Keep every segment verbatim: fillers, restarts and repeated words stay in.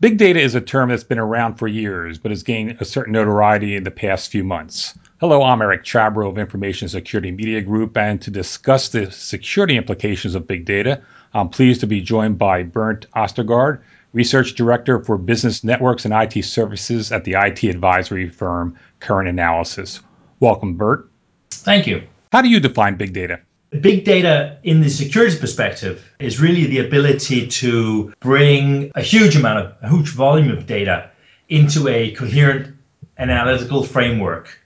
Big data is a term that's been around for years, but has gained a certain notoriety in the past few months. Hello, I'm Eric Chabrow of Information Security Media Group, and to discuss the security implications of big data, I'm pleased to be joined by Bert Ostergaard, Research Director for Business Networks and I T Services at the I T advisory firm Current Analysis. Welcome, Bert. Thank you. How do you define big data? Big data in the security perspective is really the ability to bring a huge amount of, a huge volume of data into a coherent analytical framework.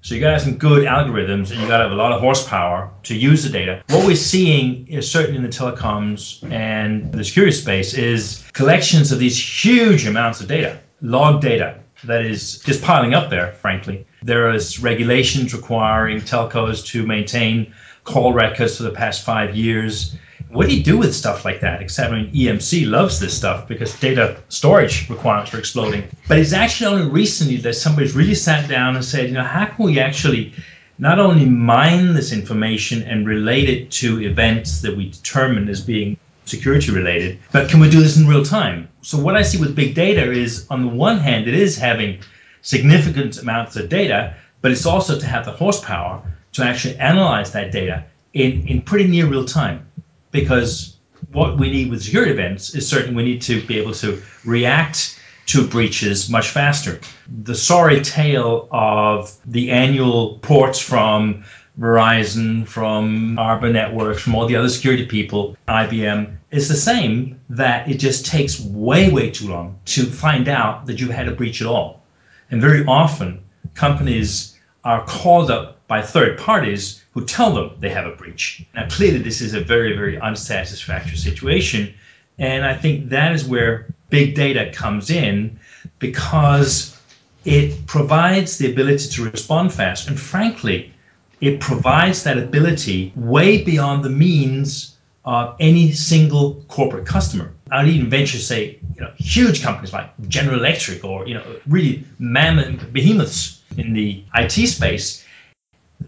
So you got to have some good algorithms and you got to have a lot of horsepower to use the data. What we're seeing is certainly in the telecoms and the security space is collections of these huge amounts of data, log data that is just piling up there, frankly. There is regulations requiring telcos to maintain call records for the past five years. What do you do with stuff like that? Except I mean, E M C loves this stuff because data storage requirements are exploding. But it's actually only recently that somebody's really sat down and said, you know, how can we actually not only mine this information and relate it to events that we determine as being security related, but can we do this in real time? So what I see with big data is, on the one hand, it is having significant amounts of data, but it's also to have the horsepower to actually analyze that data in, in pretty near real time. Because what we need with security events is certainly we need to be able to react to breaches much faster. The sorry tale of the annual reports from Verizon, from Arbor Networks, from all the other security people, I B M, is the same, that it just takes way, way too long to find out that you had a breach at all. And very often companies are called up by third parties who tell them they have a breach. Now, clearly, this is a very, very unsatisfactory situation. And I think that is where big data comes in, because it provides the ability to respond fast. And frankly, it provides that ability way beyond the means of any single corporate customer. I'd even venture to say, you know, huge companies like General Electric or, you know, really mammoth behemoths in the I T space,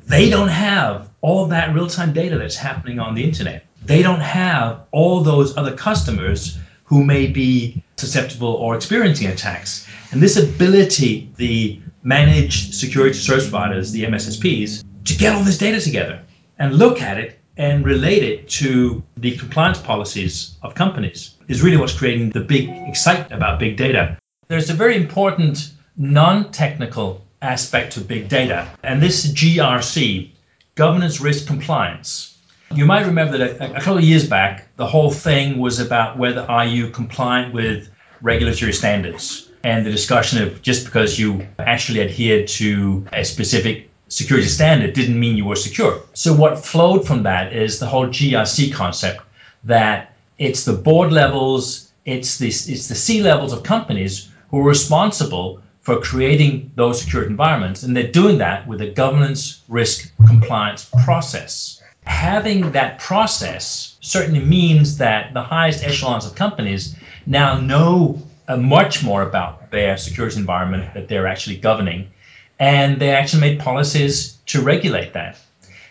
they don't have all that real-time data that's happening on the internet. They don't have all those other customers who may be susceptible or experiencing attacks. And this ability, the managed security service providers, the M S S Ps, to get all this data together and look at it and relate it to the compliance policies of companies is really what's creating the big excitement about big data. There's a very important non-technical aspect of big data, and this is G R C, governance, risk, compliance. You might remember that a, a couple of years back, the whole thing was about whether are you compliant with regulatory standards, and the discussion of just because you actually adhered to a specific security standard didn't mean you were secure. So what flowed from that is the whole G R C concept, that it's the board levels, it's the, it's the C levels of companies who are responsible for creating those secure environments, and they're doing that with a governance, risk, compliance process. Having that process certainly means that the highest echelons of companies now know uh, much more about their security environment that they're actually governing, and they actually made policies to regulate that.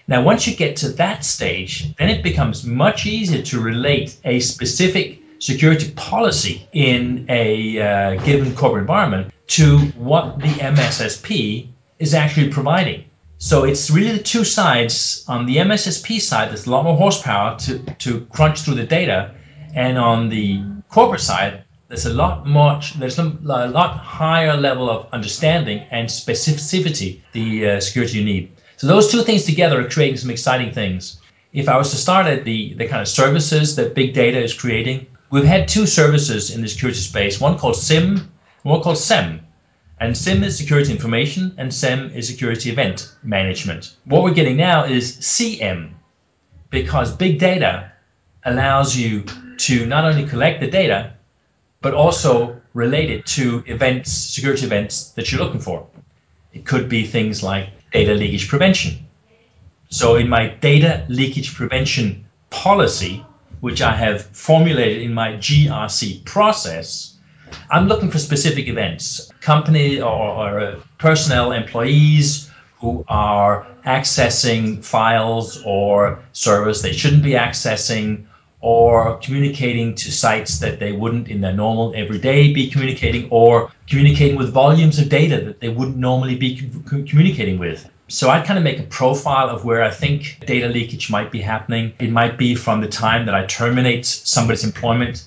Now, once you get to that stage, then it becomes much easier to relate a specific security policy in a uh, given corporate environment to what the M S S P is actually providing. So it's really the two sides. On the M S S P side, there's a lot more horsepower to, to crunch through the data. And on the corporate side, there's a lot much, there's a lot higher level of understanding and specificity, the uh, security you need. So those two things together are creating some exciting things. If I was to start at the, the kind of services that big data is creating, we've had two services in the security space, one called SIM, one called S E M. And S I M is security information, and S E M is security event management. What we're getting now is C M, because big data allows you to not only collect the data, but also relate it to events, security events that you're looking for. It could be things like data leakage prevention. So in my data leakage prevention policy, which I have formulated in my G R C process, I'm looking for specific events, company or, or personnel, employees who are accessing files or servers they shouldn't be accessing, or communicating to sites that they wouldn't in their normal everyday be communicating, or communicating with volumes of data that they wouldn't normally be com- communicating with. So I kind of make a profile of where I think data leakage might be happening. It might be from the time that I terminate somebody's employment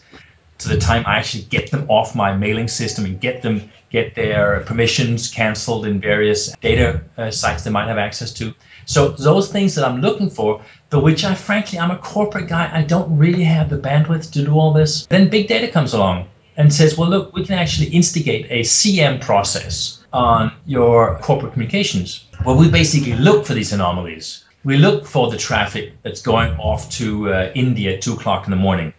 to the time I actually get them off my mailing system and get them get their permissions canceled in various data uh, sites they might have access to. So those things that I'm looking for, but which I frankly, I'm a corporate guy, I don't really have the bandwidth to do all this. Then big data comes along and says, well, look, we can actually instigate a C M process on your corporate communications, where we basically look for these anomalies. We look for the traffic that's going off to uh, India at two o'clock in the morning.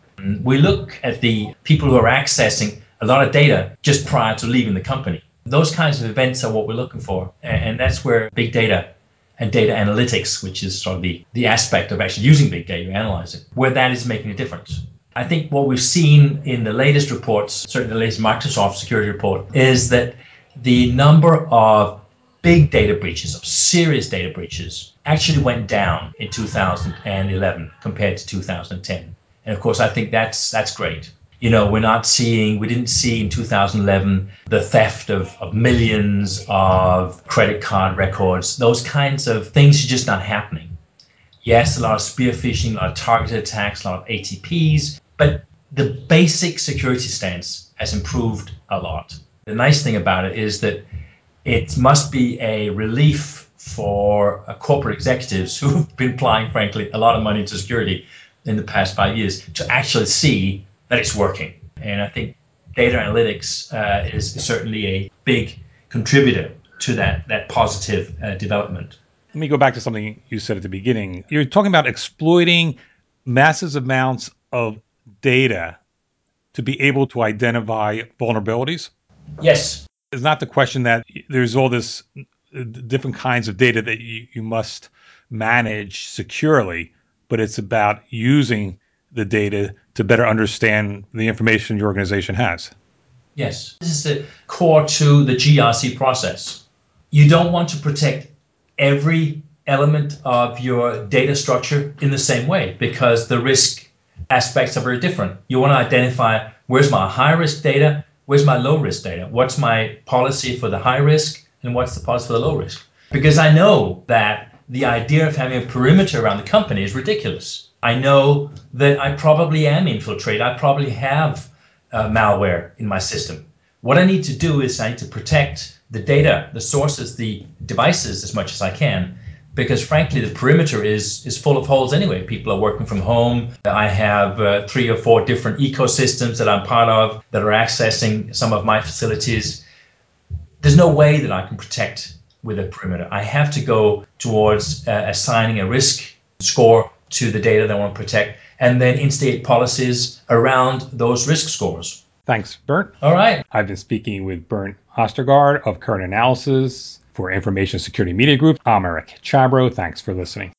We look at the people who are accessing a lot of data just prior to leaving the company. Those kinds of events are what we're looking for. And that's where big data and data analytics, which is sort of the, the aspect of actually using big data to analyze it, where that is making a difference. I think what we've seen in the latest reports, certainly the latest Microsoft security report, is that the number of big data breaches, of serious data breaches, actually went down in two thousand eleven compared to two thousand ten. And of course, I think that's that's great. You know, we're not seeing, we didn't see in two thousand eleven the theft of, of millions of credit card records. Those kinds of things are just not happening. Yes, a lot of spear phishing, a lot of targeted attacks, a lot of A T Ps, but the basic security stance has improved a lot. The nice thing about it is that it must be a relief for uh, corporate executives who've been applying, frankly, a lot of money into security in the past five years to actually see that it's working. And I think data analytics uh, is certainly a big contributor to that, that positive uh, development. Let me go back to something you said at the beginning. You're talking about exploiting massive amounts of data to be able to identify vulnerabilities? Yes. It's not the question that there's all this different kinds of data that you, you must manage securely, but it's about using the data to better understand the information your organization has. Yes. This is the core to the G R C process. You don't want to protect every element of your data structure in the same way, because the risk aspects are very different. You want to identify, where's my high-risk data, where's my low-risk data? What's my policy for the high risk, and what's the policy for the low risk? Because I know that the idea of having a perimeter around the company is ridiculous. I know that I probably am infiltrated. I probably have uh, malware in my system. What I need to do is I need to protect the data, the sources, the devices as much as I can, because frankly, the perimeter is, is full of holes anyway. People are working from home. I have uh, three or four different ecosystems that I'm part of that are accessing some of my facilities. There's no way that I can protect with a perimeter. I have to go towards uh, assigning a risk score to the data that I want to protect, and then instigate policies around those risk scores. Thanks, Bert. All right. I've been speaking with Bert Ostergaard of Current Analysis for Information Security Media Group. I'm Eric Chabrow. Thanks for listening.